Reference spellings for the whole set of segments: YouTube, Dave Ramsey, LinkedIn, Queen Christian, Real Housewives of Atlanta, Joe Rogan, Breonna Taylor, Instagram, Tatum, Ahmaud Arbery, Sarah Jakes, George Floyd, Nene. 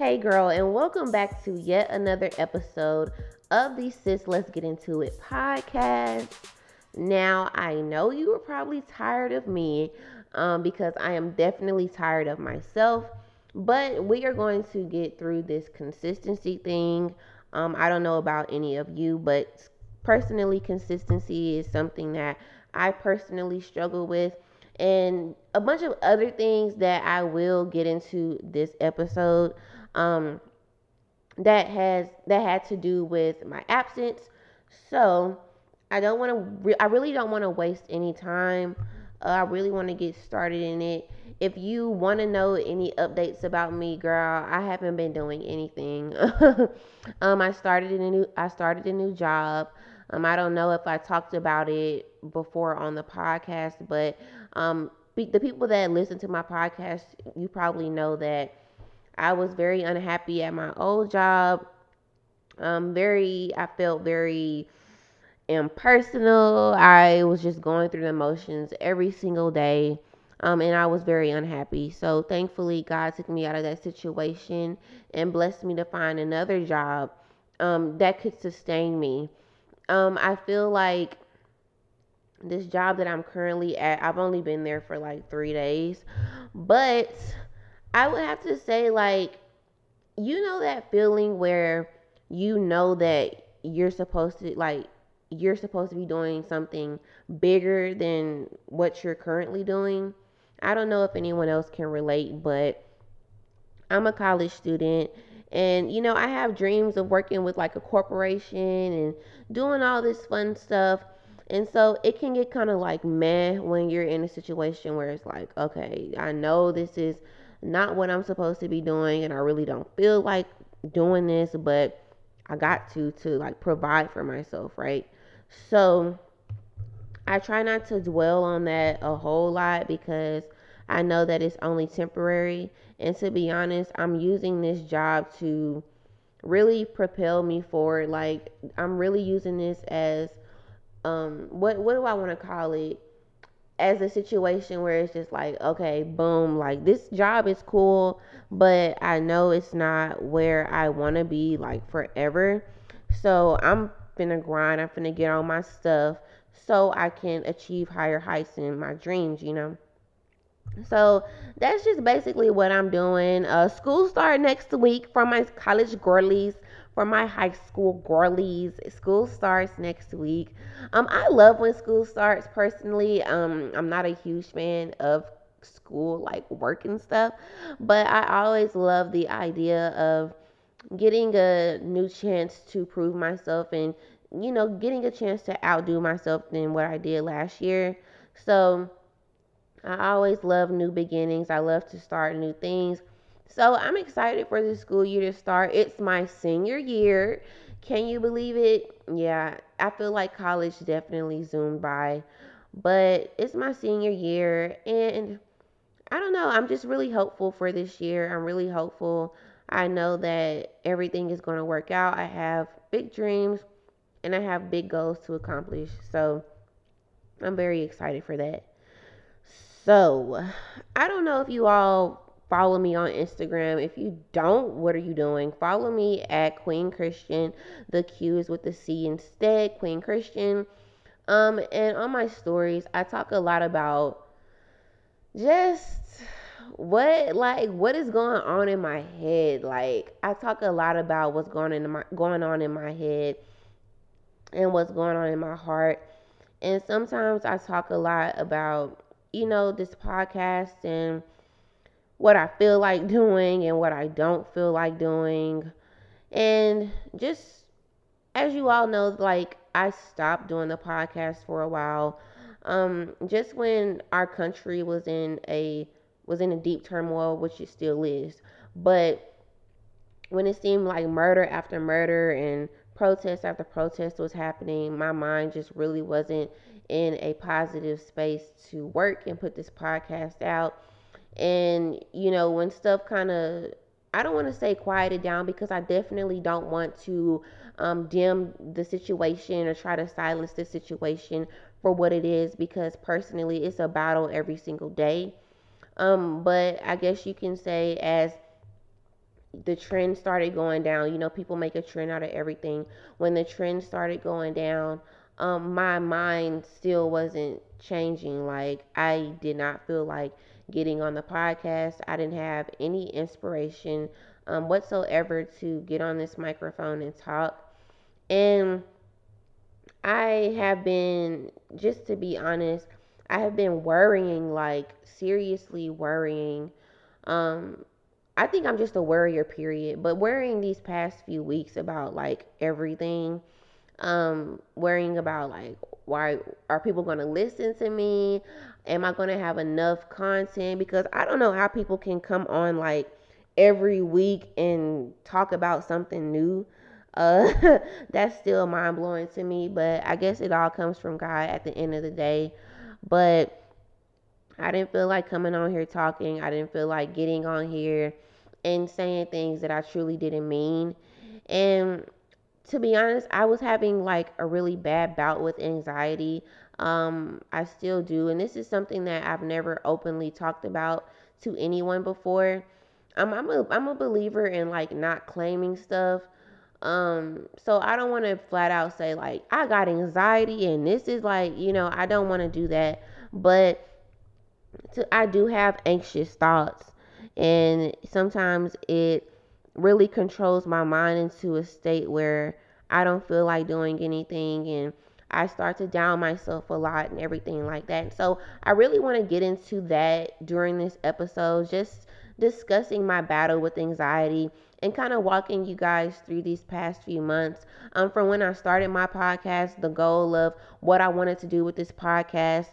Hey girl, and welcome back to yet another episode of the Sis Let's Get Into It podcast. Now, I know you are probably tired of me because I am definitely tired of myself, but we are going to get through this consistency thing. I don't know about any of you, but personally, consistency is something that I personally struggle with, and a bunch of other things that I will get into this episode. That had to do with my absence. So I really don't want to waste any time. I really want to get started in it. If you want to know any updates about me, girl, I haven't been doing anything. I started a new job. I don't know if I talked about it before on the podcast, but the people that listen to my podcast, you probably know that I was very unhappy at my old job. I felt very impersonal. I was just going through the motions every single day, and I was very unhappy. So thankfully, God took me out of that situation and blessed me to find another job that could sustain me. I feel like this job that I'm currently at, I've only been there for like 3 days, but I would have to say, like, you know that feeling where you know that you're supposed to be doing something bigger than what you're currently doing. I don't know if anyone else can relate, but I'm a college student, and you know, I have dreams of working with like a corporation and doing all this fun stuff. And so it can get kind of like meh when you're in a situation where it's like, okay, I know this is not what I'm supposed to be doing, and I really don't feel like doing this, but I got to like provide for myself, right? So I try not to dwell on that a whole lot because I know that it's only temporary. And to be honest, I'm using this job to really propel me forward. Like, I'm really using this as what do I want to call it? As a situation where it's just like, okay, boom, like this job is cool, but I know it's not where I want to be like forever. So I'm finna grind. I'm finna get on my stuff so I can achieve higher heights in my dreams, you know? So that's just basically what I'm doing. School start next week for my college girlies. For my high school girlies, school starts next week. I love when school starts personally. I'm not a huge fan of school, like work and stuff, but I always love the idea of getting a new chance to prove myself and, you know, getting a chance to outdo myself than what I did last year. So I always love new beginnings. I love to start new things. So I'm excited for the school year to start. It's my senior year. Can you believe it? Yeah, I feel like college definitely zoomed by, but it's my senior year, and I don't know. I'm just really hopeful for this year. I'm really hopeful. I know that everything is going to work out. I have big dreams, and I have big goals to accomplish, so I'm very excited for that. So I don't know if you all follow me on Instagram. If you don't, what are you doing? Follow me at Queen Christian. The Q is with the C instead, Queen Christian. And on my stories, I talk a lot about just what is going on in my head. Like, I talk a lot about what's going on in my head and what's going on in my heart. And sometimes I talk a lot about, you know, this podcast and what I feel like doing and what I don't feel like doing. And just, as you all know, like, I stopped doing the podcast for a while. Just when our country was in a deep turmoil, which it still is. But when it seemed like murder after murder and protest after protest was happening, my mind just really wasn't in a positive space to work and put this podcast out. And, you know, when stuff kind of, I don't want to say quieted down, because I definitely don't want to dim the situation or try to silence the situation for what it is, because personally, it's a battle every single day. But I guess you can say, as the trend started going down, you know, people make a trend out of everything. When the trend started going down, my mind still wasn't changing. Like, I did not feel like getting on the podcast. I didn't have any inspiration whatsoever to get on this microphone and talk. And I have been, just to be honest, I have been worrying, like, seriously worrying. I think I'm just a worrier, period. But worrying these past few weeks about, like, everything. Worrying about, like, why are people going to listen to me? Am I going to have enough content? Because I don't know how people can come on, like, every week and talk about something new. That's still mind-blowing to me. But I guess it all comes from God at the end of the day. But I didn't feel like coming on here talking. I didn't feel like getting on here and saying things that I truly didn't mean. And to be honest, I was having like a really bad bout with anxiety. I still do. And this is something that I've never openly talked about to anyone before. I'm a believer in like not claiming stuff. So I don't want to flat out say like, I got anxiety and this is like, you know, I don't want to do that. But I do have anxious thoughts, and sometimes it really controls my mind into a state where I don't feel like doing anything, and I start to down myself a lot and everything like that. So I really want to get into that during this episode, just discussing my battle with anxiety and kind of walking you guys through these past few months. From when I started my podcast, the goal of what I wanted to do with this podcast,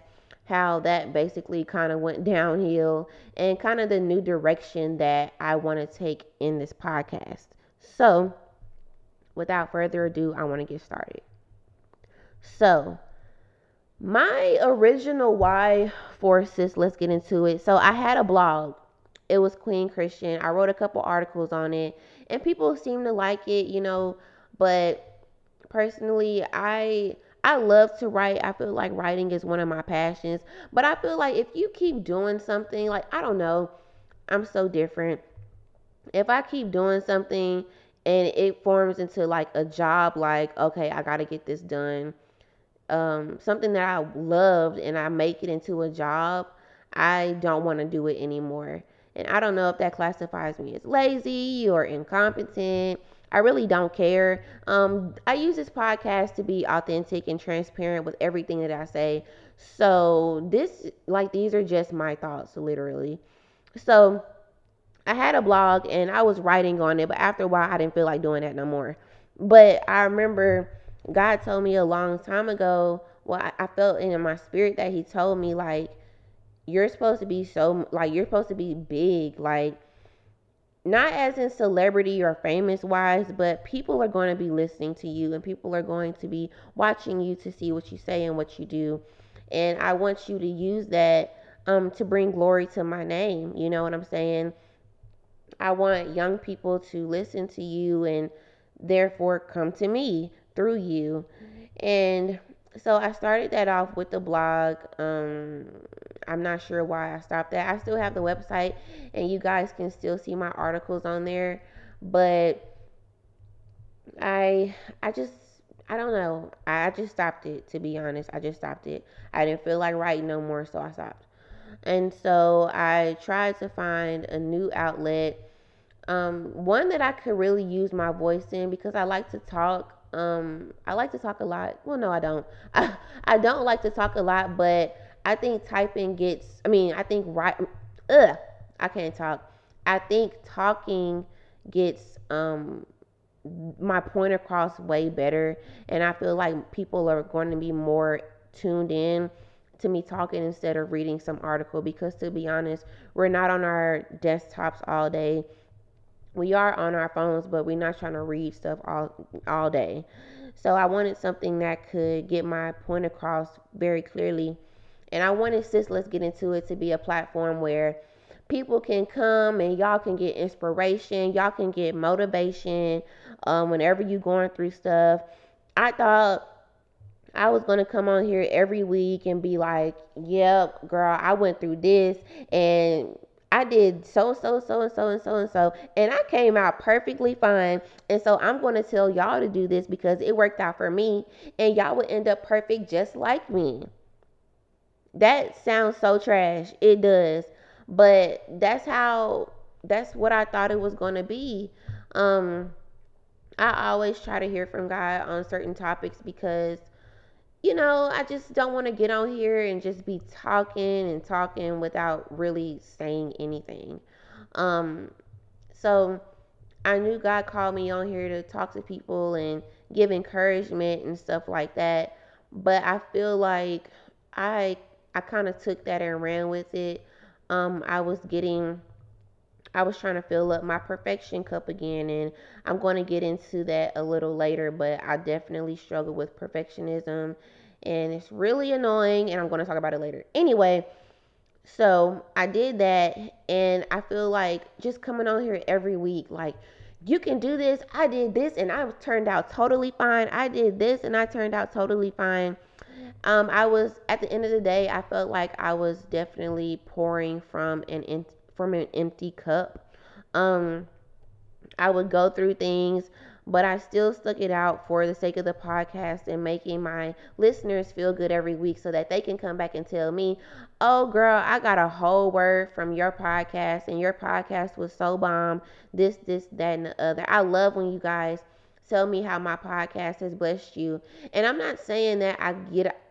how that basically kind of went downhill, and kind of the new direction that I want to take in this podcast. So, without further ado, I want to get started. So, my original why for sis, let's get into it. So, I had a blog. It was Queen Christian. I wrote a couple articles on it, and people seem to like it, you know, but personally, I love to write. I feel like writing is one of my passions. But I feel like if you keep doing something, like, I don't know, I'm so different. If I keep doing something and it forms into like a job, like, okay, I got to get this done. Something that I loved and I make it into a job, I don't want to do it anymore. And I don't know if that classifies me as lazy or incompetent. I really don't care. I use this podcast to be authentic and transparent with everything that I say. So this, like, these are just my thoughts, literally. So I had a blog and I was writing on it, but after a while I didn't feel like doing that no more. But I remember God told me a long time ago, well, I felt in my spirit that he told me, like, you're supposed to be so, like, you're supposed to be big, like, not as in celebrity or famous wise, but people are going to be listening to you and people are going to be watching you to see what you say and what you do. And I want you to use that to bring glory to my name. You know what I'm saying? I want young people to listen to you and therefore come to me through you. And so I started that off with the blog. I'm not sure why I stopped that. I still have the website and you guys can still see my articles on there, but I don't know. I just stopped it, to be honest. I just stopped it. I didn't feel like writing no more, so I stopped. And so I tried to find a new outlet, one that I could really use my voice in, because I like to talk. I like to talk a lot. Well, no, I don't. I don't like to talk a lot, but I think I think talking gets my point across way better, and I feel like people are going to be more tuned in to me talking instead of reading some article, because to be honest, we're not on our desktops all day. We are on our phones, but we're not trying to read stuff all day. So I wanted something that could get my point across very clearly. And I wanted Sis Let's Get Into It to be a platform where people can come and y'all can get inspiration. Y'all can get motivation whenever you're going through stuff. I thought I was going to come on here every week and be like, yep, girl, I went through this and I did so, and I came out perfectly fine. And so I'm going to tell y'all to do this because it worked out for me, and y'all would end up perfect just like me. That sounds so trash. It does. But that's what I thought it was going to be. I always try to hear from God on certain topics because, you know, I just don't want to get on here and just be talking without really saying anything. So I knew God called me on here to talk to people and give encouragement and stuff like that. But I feel like I kind of took that and ran with it. I was trying to fill up my perfection cup again, and I'm going to get into that a little later, but I definitely struggle with perfectionism, and it's really annoying, and I'm going to talk about it later. Anyway, so I did that, and I feel like just coming on here every week, like, you can do this, I did this, and I turned out totally fine. I did this, and I turned out totally fine. At the end of the day, I felt like I was definitely pouring from an empty cup. I would go through things, but I still stuck it out for the sake of the podcast and making my listeners feel good every week so that they can come back and tell me, oh girl, I got a whole word from your podcast, and your podcast was so bomb, this, that, and the other. I love when you guys tell me how my podcast has blessed you. And I'm not saying that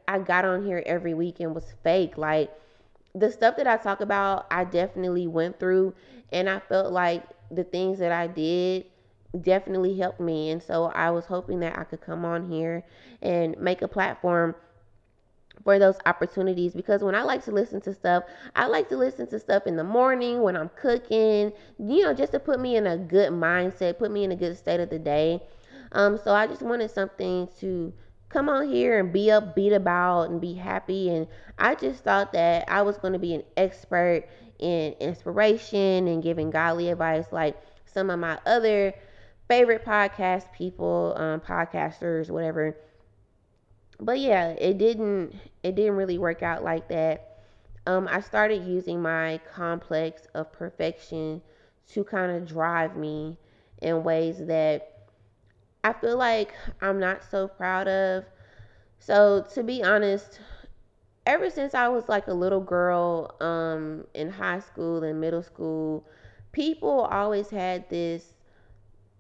I got on here every week and was fake. Like, the stuff that I talk about, I definitely went through, and I felt like the things that I did definitely helped me. And so I was hoping that I could come on here and make a platform for those opportunities, because when I like to listen to stuff, I like to listen to stuff in the morning when I'm cooking, you know, just to put me in a good mindset, put me in a good state of the day. So I just wanted something to come on here and be upbeat about and be happy. And I just thought that I was going to be an expert in inspiration and giving godly advice, like some of my other favorite podcast people, podcasters, whatever. But yeah, it didn't really work out like that. I started using my complex of perfection to kind of drive me in ways that I feel like I'm not so proud of. So to be honest, ever since I was like a little girl, in high school and middle school, people always had this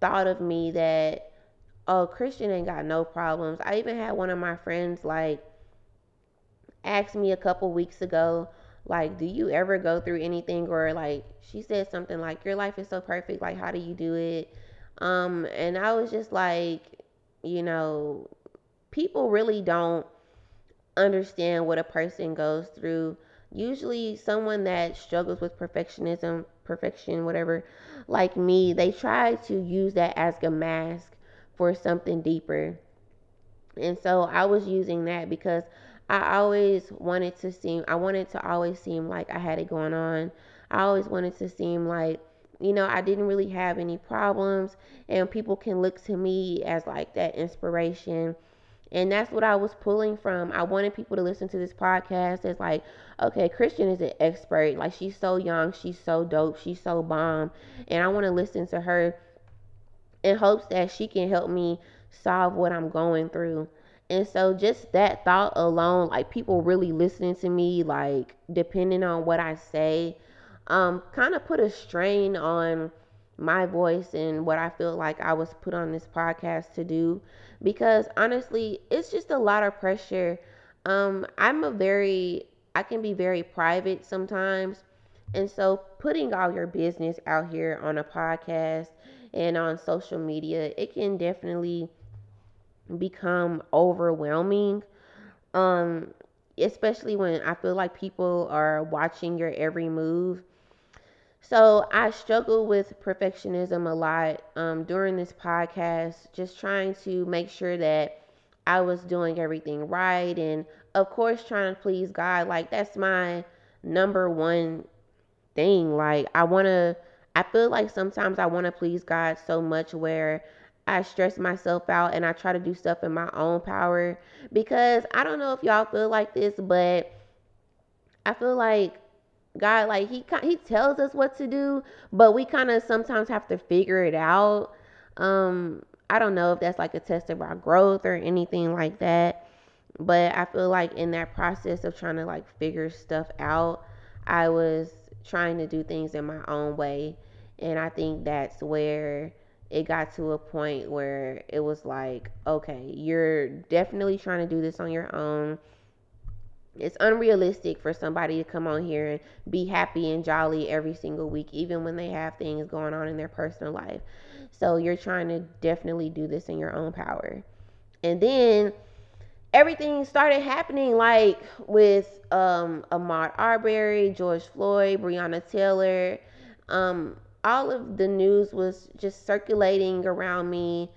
thought of me that, oh, Christian ain't got no problems. I even had one of my friends like ask me a couple weeks ago, like, do you ever go through anything? Or like, she said something like, your life is so perfect, like, how do you do it? And I was just like, you know, people really don't understand what a person goes through. Usually someone that struggles with perfection, whatever, like me, they try to use that as a mask for something deeper. And so I was using that because I wanted to always seem like I had it going on. I always wanted to seem like, you know, I didn't really have any problems, and people can look to me as like that inspiration. And that's what I was pulling from. I wanted people to listen to this podcast as like, okay, Christian is an expert. Like, she's so young, she's so dope, she's so bomb. And I want to listen to her in hopes that she can help me solve what I'm going through. And so just that thought alone, like, people really listening to me, like, depending on what I say, kind of put a strain on my voice and what I feel like I was put on this podcast to do, because honestly, it's just a lot of pressure. I can be very private sometimes. And so putting all your business out here on a podcast and on social media, it can definitely become overwhelming. Especially when I feel like people are watching your every move. So I struggle with perfectionism a lot during this podcast, just trying to make sure that I was doing everything right. And of course, trying to please God. Like, that's my number one thing. Like, I feel like sometimes I want to please God so much where I stress myself out and I try to do stuff in my own power, because I don't know if y'all feel like this, but I feel like God, like, he tells us what to do, but we kind of sometimes have to figure it out. I don't know if that's like a test of our growth or anything like that, but I feel like in that process of trying to like figure stuff out, I was trying to do things in my own way. And I think that's where it got to a point where it was like, okay, you're definitely trying to do this on your own. It's unrealistic for somebody to come on here and be happy and jolly every single week, even when they have things going on in their personal life. So you're trying to definitely do this in your own power. And then everything started happening, like with Ahmaud Arbery, George Floyd, Breonna Taylor. All of the news was just circulating around me,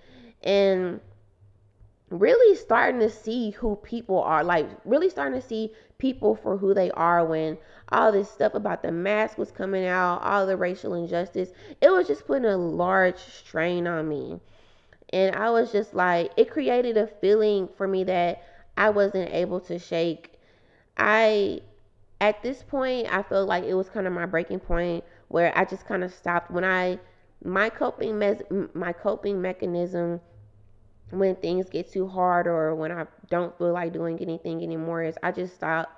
and really starting to see who people are, like really starting to see people for who they are when all this stuff about the mask was coming out, all the racial injustice. It was just putting a large strain on me. And I was just like, it created a feeling for me that I wasn't able to shake. At this point, I felt like it was kind of my breaking point where I just kind of stopped. When my coping mechanism when things get too hard or when I don't feel like doing anything anymore is I just stop.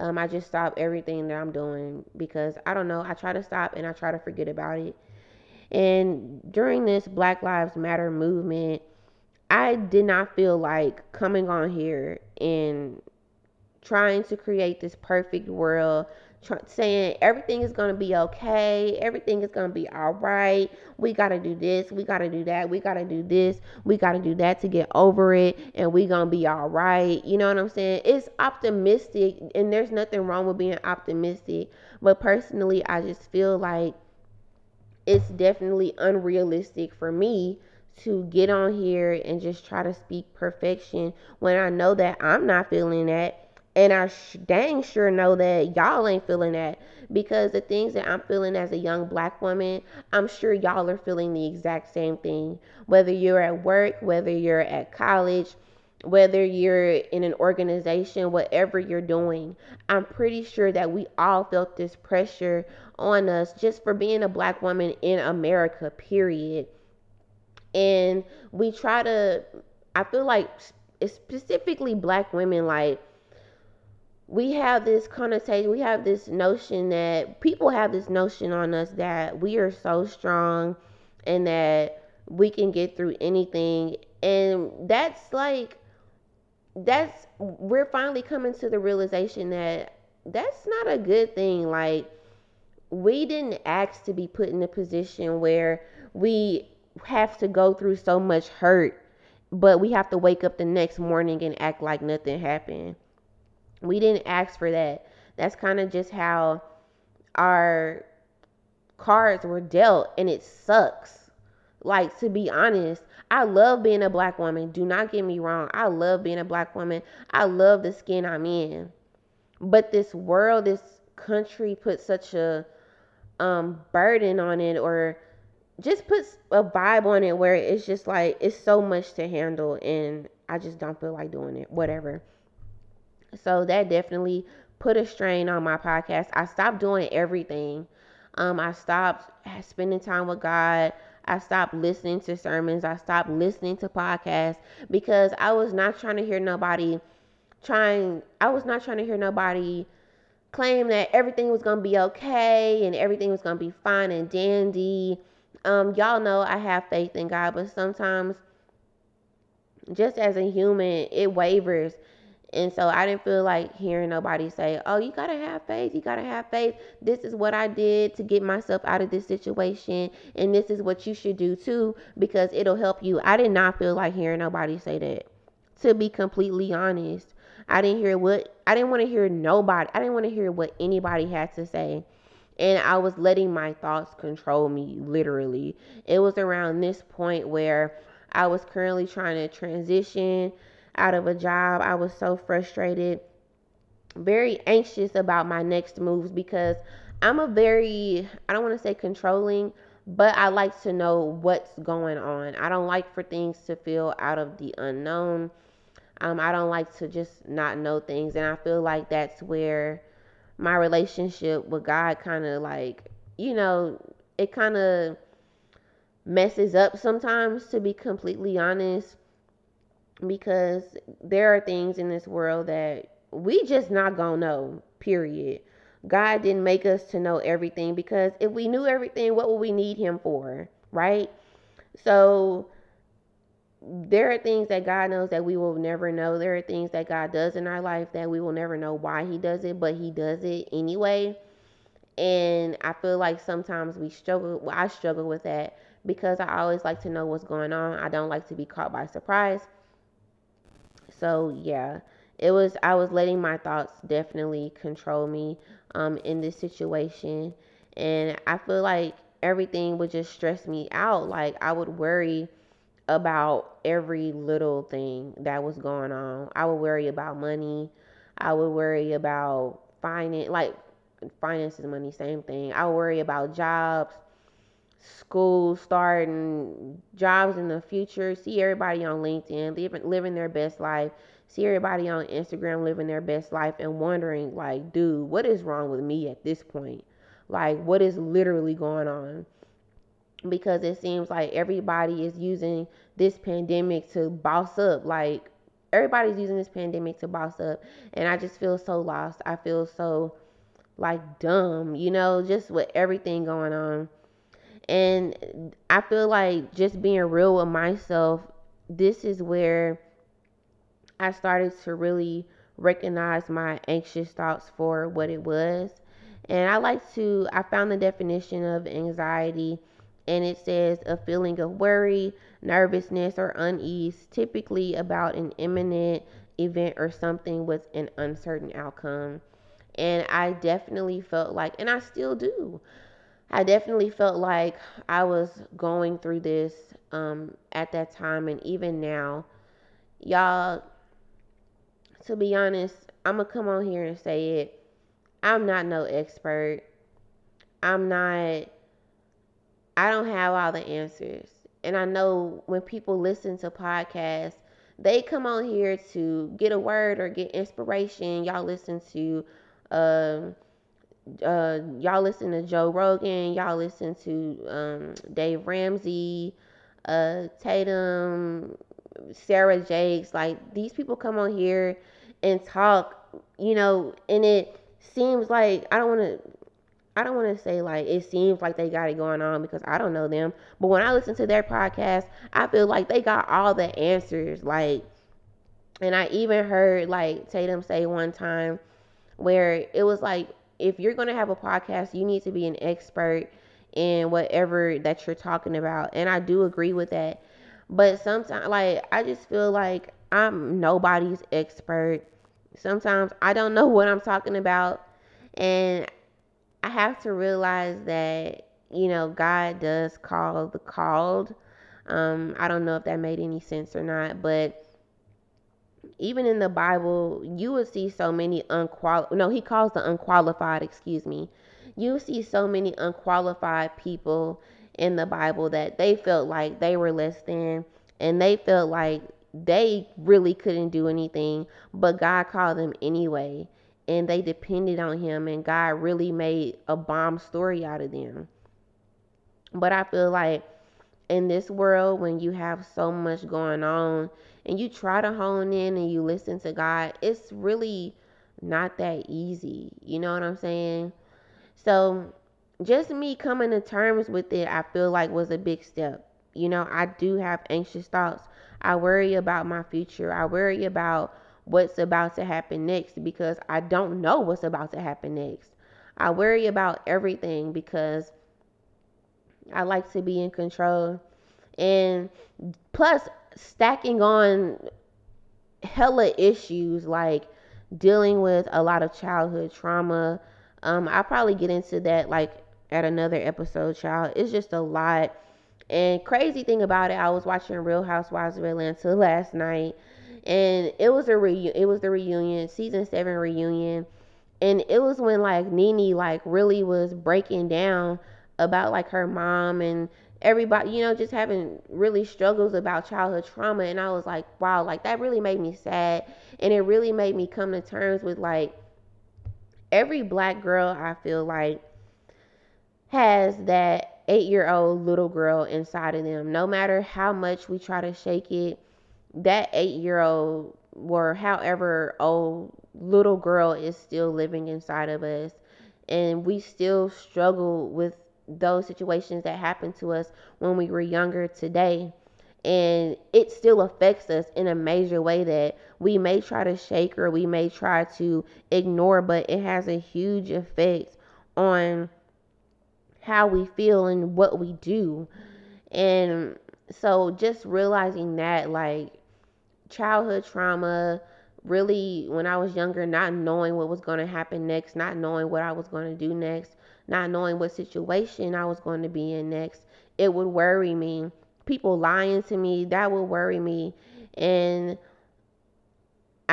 I just stop everything that I'm doing because I don't know. I try to stop and I try to forget about it. And during this Black Lives Matter movement, I did not feel like coming on here and trying to create this perfect world, saying everything is going to be okay, everything is going to be all right, we got to do this, we got to do that, we got to do this, we got to do that to get over it, and we going to be all right. You know what I'm saying? It's optimistic, and there's nothing wrong with being optimistic, but personally, I just feel like it's definitely unrealistic for me to get on here and just try to speak perfection when I know that I'm not feeling that. And I dang sure know that y'all ain't feeling that, because the things that I'm feeling as a young Black woman, I'm sure y'all are feeling the exact same thing. Whether you're at work, whether you're at college, whether you're in an organization, whatever you're doing, I'm pretty sure that we all felt this pressure on us just for being a Black woman in America, period. And we try to, I feel like specifically Black women, like, we have this connotation, we have this notion that people have this notion on us that we are so strong and that we can get through anything. And that's we're finally coming to the realization that that's not a good thing. Like, we didn't ask to be put in a position where we have to go through so much hurt, but we have to wake up the next morning and act like nothing happened. We didn't ask for that. That's kind of just how our cards were dealt, and it sucks. Like, to be honest, I love being a Black woman. Do not get me wrong. I love being a Black woman. I love the skin I'm in. But this world, this country puts such a burden on it, or just puts a vibe on it where it's just like, it's so much to handle, and I just don't feel like doing it, whatever. So that definitely put a strain on my podcast. I stopped doing everything. I stopped spending time with God. I stopped listening to sermons. I stopped listening to podcasts because I was not trying to hear nobody claim that everything was going to be okay and everything was going to be fine and dandy. Y'all know I have faith in God, but sometimes just as a human, it wavers. And so I didn't feel like hearing nobody say, oh, you got to have faith. You got to have faith. This is what I did to get myself out of this situation. And this is what you should do, too, because it'll help you. I did not feel like hearing nobody say that. To be completely honest, I didn't want to hear nobody. I didn't want to hear what anybody had to say. And I was letting my thoughts control me, literally. It was around this point where I was currently trying to transition out of a job. I was so frustrated, very anxious about my next moves, because I'm I don't want to say controlling, but I like to know what's going on. I don't like for things to feel out of the unknown. I don't like to just not know things. And I feel like that's where my relationship with God kind of like, you know, it kind of messes up sometimes, to be completely honest, because there are things in this world that we just not gonna know, period. God didn't make us to know everything, because if we knew everything, what would we need him for, right? So there are things that God knows that we will never know. There are things that God does in our life that we will never know why he does it, but he does it anyway. And I feel like sometimes we struggle, well, I struggle with that, because I always like to know what's going on. I don't like to be caught by surprise. So yeah, I was letting my thoughts definitely control me in this situation. And I feel like everything would just stress me out. Like, I would worry about every little thing that was going on. I would worry about money. I would worry about finances, money, same thing. I would worry about jobs, school starting, jobs in the future. See everybody on LinkedIn living their best life. See everybody on Instagram living their best life, and wondering, like, dude, what is wrong with me at this point? Like, what is literally going on? Because it seems like everybody is using this pandemic to boss up. Like, everybody's using this pandemic to boss up. And I just feel so lost. I feel so, like, dumb, you know, just with everything going on. And I feel like, just being real with myself, this is where I started to really recognize my anxious thoughts for what it was. And I found the definition of anxiety, and it says a feeling of worry, nervousness, or unease, typically about an imminent event or something with an uncertain outcome. And I definitely felt like, and I still do, I definitely felt like I was going through this at that time, and even now. Y'all, to be honest, I'm going to come on here and say it. I'm not no expert. I don't have all the answers. And I know when people listen to podcasts, they come on here to get a word or get inspiration. Y'all listen to Joe Rogan. Y'all listen to Dave Ramsey, Tatum, Sarah Jakes. Like, these people come on here and talk, you know, and it seems like, I don't want to say like it seems like they got it going on, because I don't know them. But when I listen to their podcast, I feel like they got all the answers. Like, and I even heard like Tatum say one time where it was like, if you're going to have a podcast, you need to be an expert in whatever that you're talking about. And I do agree with that. But sometimes, like, I just feel like I'm nobody's expert. Sometimes I don't know what I'm talking about. And I have to realize that, you know, God does call the called. I don't know if that made any sense or not, but even in the Bible, you would see so many he calls the unqualified, You see so many unqualified people in the Bible that they felt like they were less than, and they felt like they really couldn't do anything, but God called them anyway. And they depended on him, and God really made a bomb story out of them. But I feel like in this world, when you have so much going on and you try to hone in and you listen to God, it's really not that easy. You know what I'm saying? So just me coming to terms with it, I feel like, was a big step. You know, I do have anxious thoughts. I worry about my future. I worry about what's about to happen next, because I don't know what's about to happen next. I worry about everything because I like to be in control. And plus, stacking on hella issues, like dealing with a lot of childhood trauma. I'll probably get into that like at another episode, child. It's just a lot. And crazy thing about it, I was watching Real Housewives of Atlanta last night. And it was the reunion, season 7 reunion. And it was when like Nene like really was breaking down about like her mom and everybody, you know, just having really struggles about childhood trauma. And I was like, wow, like that really made me sad. And it really made me come to terms with like every black girl, I feel like, has that 8-year-old little girl inside of them. No matter how much we try to shake it, that 8-year-old or however old little girl is still living inside of us. And we still struggle with those situations that happened to us when we were younger today. And it still affects us in a major way that we may try to shake or we may try to ignore, but it has a huge effect on how we feel and what we do. And so just realizing that, like, childhood trauma, really, when I was younger, not knowing what was going to happen next, not knowing what I was going to do next, not knowing what situation I was going to be in next, it would worry me. People lying to me, that would worry me. And I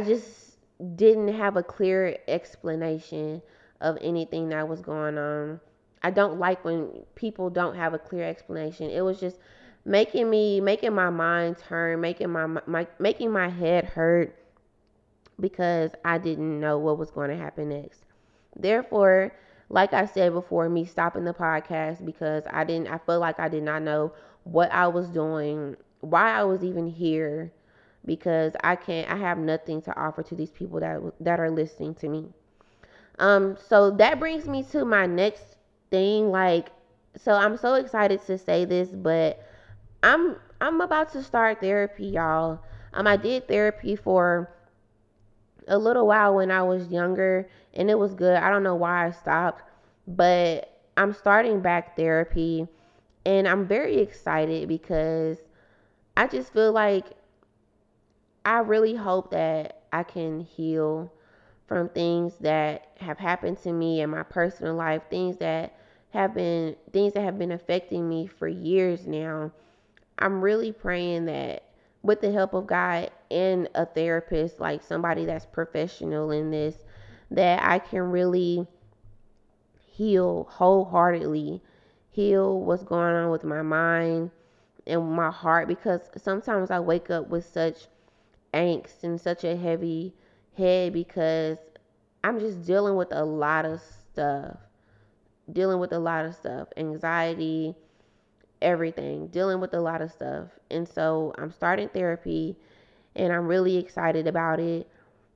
just didn't have a clear explanation of anything that was going on. I don't like when people don't have a clear explanation. It was just making my mind turn, making my head hurt because I didn't know what was going to happen next. Therefore, like I said before, me stopping the podcast because I felt like I did not know what I was doing, why I was even here, because I have nothing to offer to these people that are listening to me. So that brings me to my next thing. Like, so I'm so excited to say this, but I'm about to start therapy, y'all. I did therapy for a little while when I was younger, and it was good. I don't know why I stopped, but I'm starting back therapy, and I'm very excited because I just feel like I really hope that I can heal from things that have happened to me in my personal life, things that have been affecting me for years now. I'm really praying that with the help of God and a therapist, like somebody that's professional in this, that I can really heal wholeheartedly, heal what's going on with my mind and my heart, because sometimes I wake up with such angst and such a heavy head because I'm just dealing with a lot of stuff, anxiety, everything, dealing with a lot of stuff. And so I'm starting therapy and I'm really excited about it.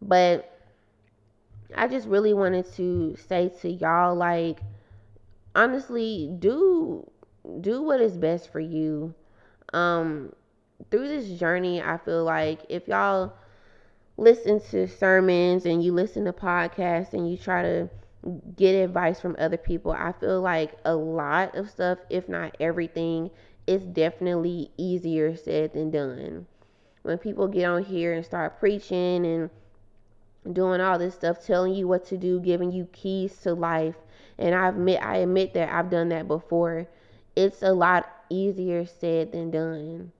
But I just really wanted to say to y'all, like, honestly, do what is best for you. Through this journey, I feel like if y'all listen to sermons and you listen to podcasts and you try to get advice from other people, I feel like a lot of stuff, if not everything, is definitely easier said than done. When people get on here and start preaching and doing all this stuff, telling you what to do, giving you keys to life, and I admit that I've done that before, it's a lot easier said than done.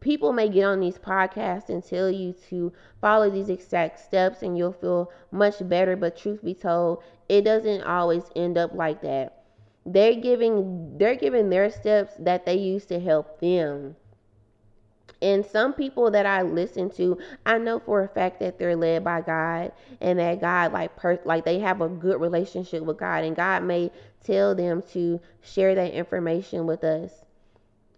People may get on these podcasts and tell you to follow these exact steps and you'll feel much better, but truth be told, it doesn't always end up like that. They're giving their steps that they use to help them. And some people that I listen to, I know for a fact that they're led by God, and that God, like they have a good relationship with God, and God may tell them to share that information with us,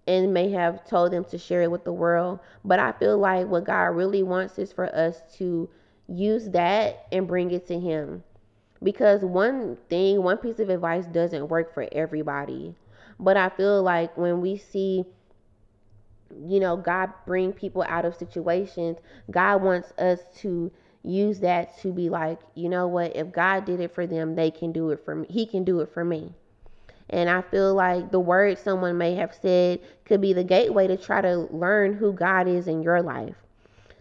and may have told them to share it with the world. But I feel like what God really wants is for us to use that and bring it to him. Because one piece of advice doesn't work for everybody. But I feel like when we see, God bring people out of situations, God wants us to use that to be like, you know what, if God did it for them, they can do it for me. He can do it for me. And I feel like the words someone may have said could be the gateway to try to learn who God is in your life.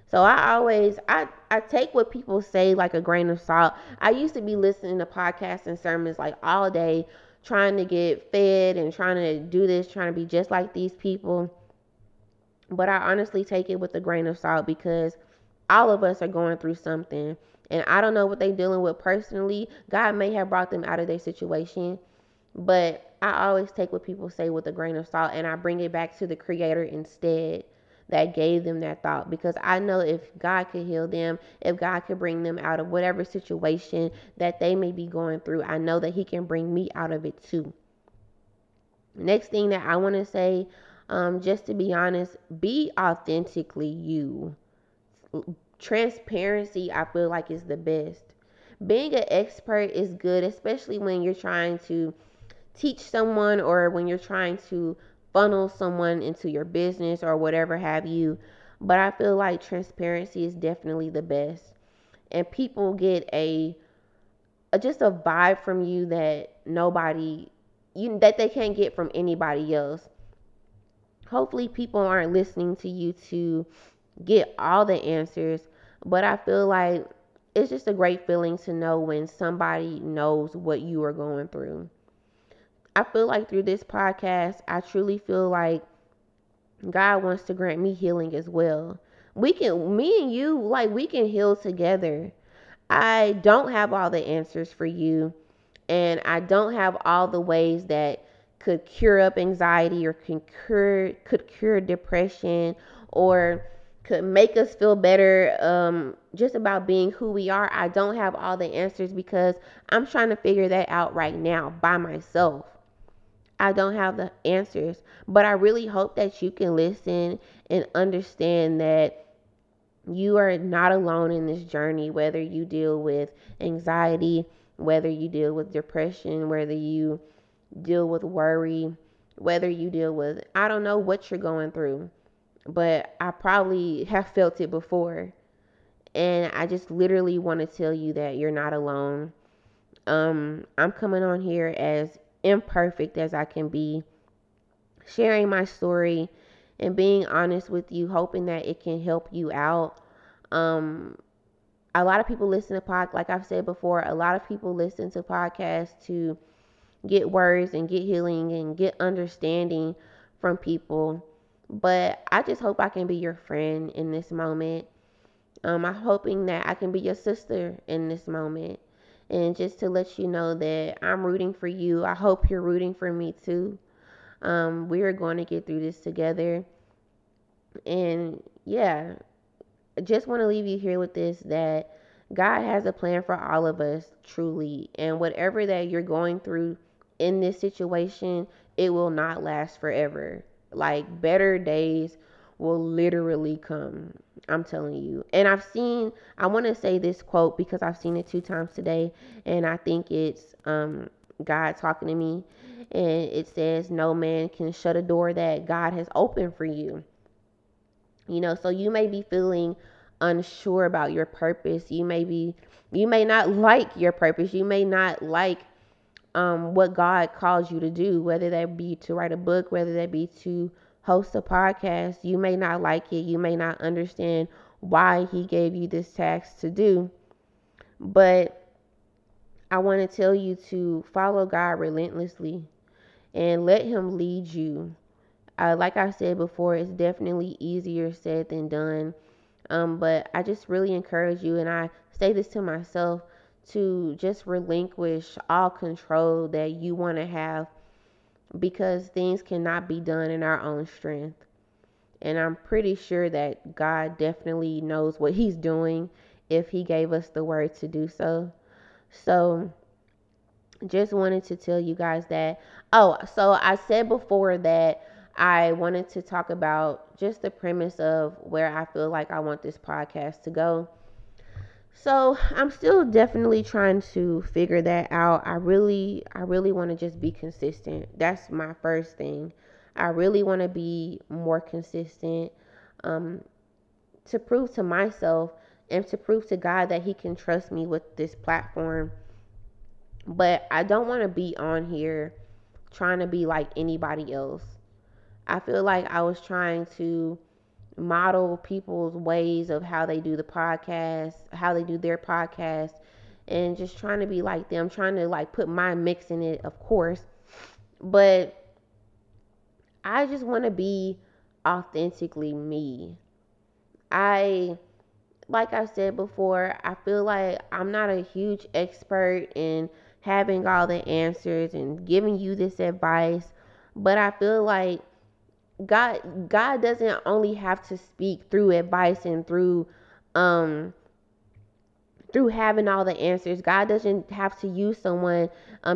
So I take what people say like a grain of salt. I used to be listening to podcasts and sermons like all day, trying to get fed and trying to do this, trying to be just like these people. But I honestly take it with a grain of salt because all of us are going through something. And I don't know what they're dealing with personally. God may have brought them out of their situation. But I always take what people say with a grain of salt, and I bring it back to the Creator instead. that gave them that thought. Because I know if God could heal them, if God could bring them out of whatever situation that they may be going through, I know that he can bring me out of it too. Next thing that I want to say, just to be honest, be authentically you. Transparency, I feel like, is the best. Being an expert is good, especially when you're trying to teach someone or when you're trying to funnel someone into your business or whatever have you. But I feel like transparency is definitely the best. And people get a vibe from you that that they can't get from anybody else. Hopefully people aren't listening to you to get all the answers, but I feel like it's just a great feeling to know when somebody knows what you are going through. I feel like through this podcast, I truly feel like God wants to grant me healing as well. We can heal together. I don't have all the answers for you, and I don't have all the ways that could cure up anxiety or could cure depression or could make us feel better just about being who we are. I don't have all the answers because I'm trying to figure that out right now by myself. I don't have the answers, but I really hope that you can listen and understand that you are not alone in this journey, whether you deal with anxiety, whether you deal with depression, whether you deal with worry, whether you deal with, I don't know what you're going through, but I probably have felt it before. And I just literally want to tell you that you're not alone. I'm coming on here as imperfect as I can be, sharing my story and being honest with you, hoping that it can help you out. A lot of people listen to podcasts, like I've said before, a lot of people listen to podcasts to get words and get healing and get understanding from people. But I just hope I can be your friend in this moment. I'm hoping that I can be your sister in this moment. And just to let you know that I'm rooting for you. I hope you're rooting for me too. We are going to get through this together. And yeah, I just want to leave you here with this, that God has a plan for all of us, truly. And whatever that you're going through in this situation, it will not last forever. Like, better days will literally come. I'm telling you. And I want to say this quote because I've seen it 2 times today. And I think it's God talking to me. And it says, no man can shut a door that God has opened for you. You know, so you may be feeling unsure about your purpose. You may not like your purpose. You may not like what God calls you to do, whether that be to write a book, whether that be to host a podcast. You may not like it. You may not understand why he gave you this task to do. But I want to tell you to follow God relentlessly and let him lead you. Like I said before, it's definitely easier said than done. But I just really encourage you, and I say this to myself, to just relinquish all control that you want to have, because things cannot be done in our own strength. And I'm pretty sure that God definitely knows what he's doing if he gave us the word to do so. So just wanted to tell you guys that. Oh, so I said before that I wanted to talk about just the premise of where I feel like I want this podcast to go. So I'm still definitely trying to figure that out. I really want to just be consistent. That's my first thing. I really want to be more consistent, to prove to myself and to prove to God that he can trust me with this platform. But I don't want to be on here trying to be like anybody else. I feel like I was trying to model people's ways of how they do the podcast, how they do their podcast, and just trying to be like them, trying to like put my mix in it, of course. But I just want to be authentically me. Like I said before, I feel like I'm not a huge expert in having all the answers and giving you this advice, but I feel like God doesn't only have to speak through advice and through having all the answers. God doesn't have to use someone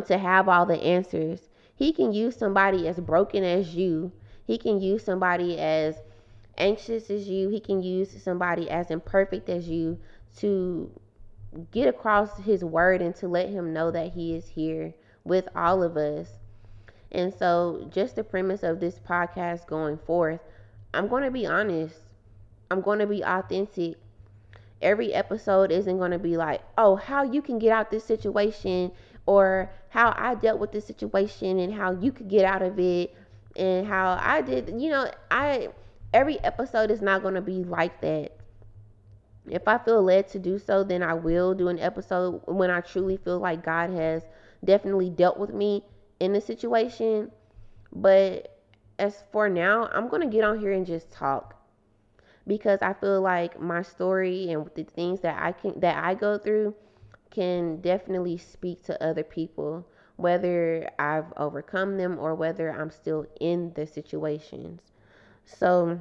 to have all the answers. He can use somebody as broken as you. He can use somebody as anxious as you. He can use somebody as imperfect as you to get across his word and to let him know that he is here with all of us. And so just the premise of this podcast going forth, I'm going to be honest. I'm going to be authentic. Every episode isn't going to be like, oh, how you can get out this situation, or how I dealt with this situation and how you could get out of it and how I did. You know, every episode is not going to be like that. If I feel led to do so, then I will do an episode when I truly feel like God has definitely dealt with me in the situation. But as for now, I'm going to get on here and just talk, because I feel like my story and the things that I go through can definitely speak to other people, whether I've overcome them or whether I'm still in the situations. So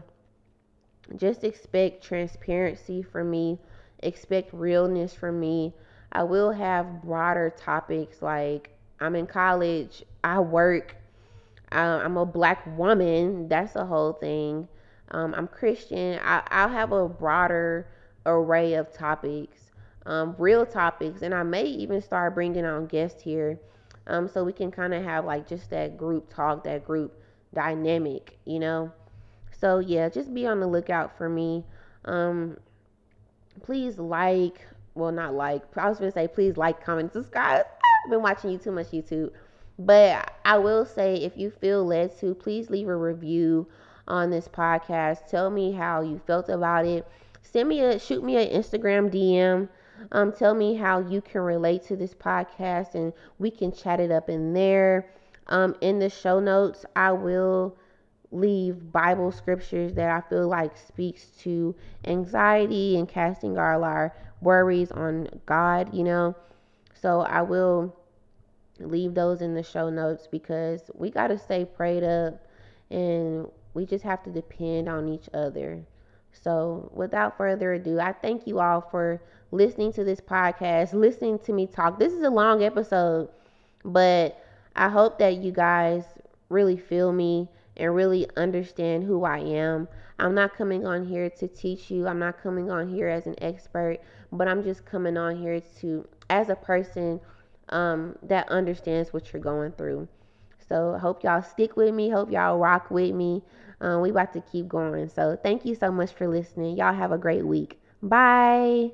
just expect transparency from me. Expect realness from me. I will have broader topics, like I'm in college, I work, I'm a black woman, that's a whole thing. I'm Christian. I'll have a broader array of topics, real topics, and I may even start bringing on guests here, so we can kind of have like just that group talk, that group dynamic, you know. So yeah, just be on the lookout for me. Please like, well, not like, I was gonna say please like, comment, subscribe. I've been watching you too much YouTube. But I will say, if you feel led to, please leave a review on this podcast. Tell me how you felt about it. Shoot me an Instagram DM. Tell me how you can relate to this podcast, and we can chat it up in there. In the show notes, I will leave Bible scriptures that I feel like speaks to anxiety and casting all our worries on God, you know. So I will leave those in the show notes, because we got to stay prayed up and we just have to depend on each other. So without further ado, I thank you all for listening to this podcast, listening to me talk. This is a long episode, but I hope that you guys really feel me and really understand who I am. I'm not coming on here to teach you. I'm not coming on here as an expert, but I'm just coming on here as a person that understands what you're going through. So hope y'all stick with me. Hope y'all rock with me. We about to keep going. So thank you so much for listening. Y'all have a great week. Bye.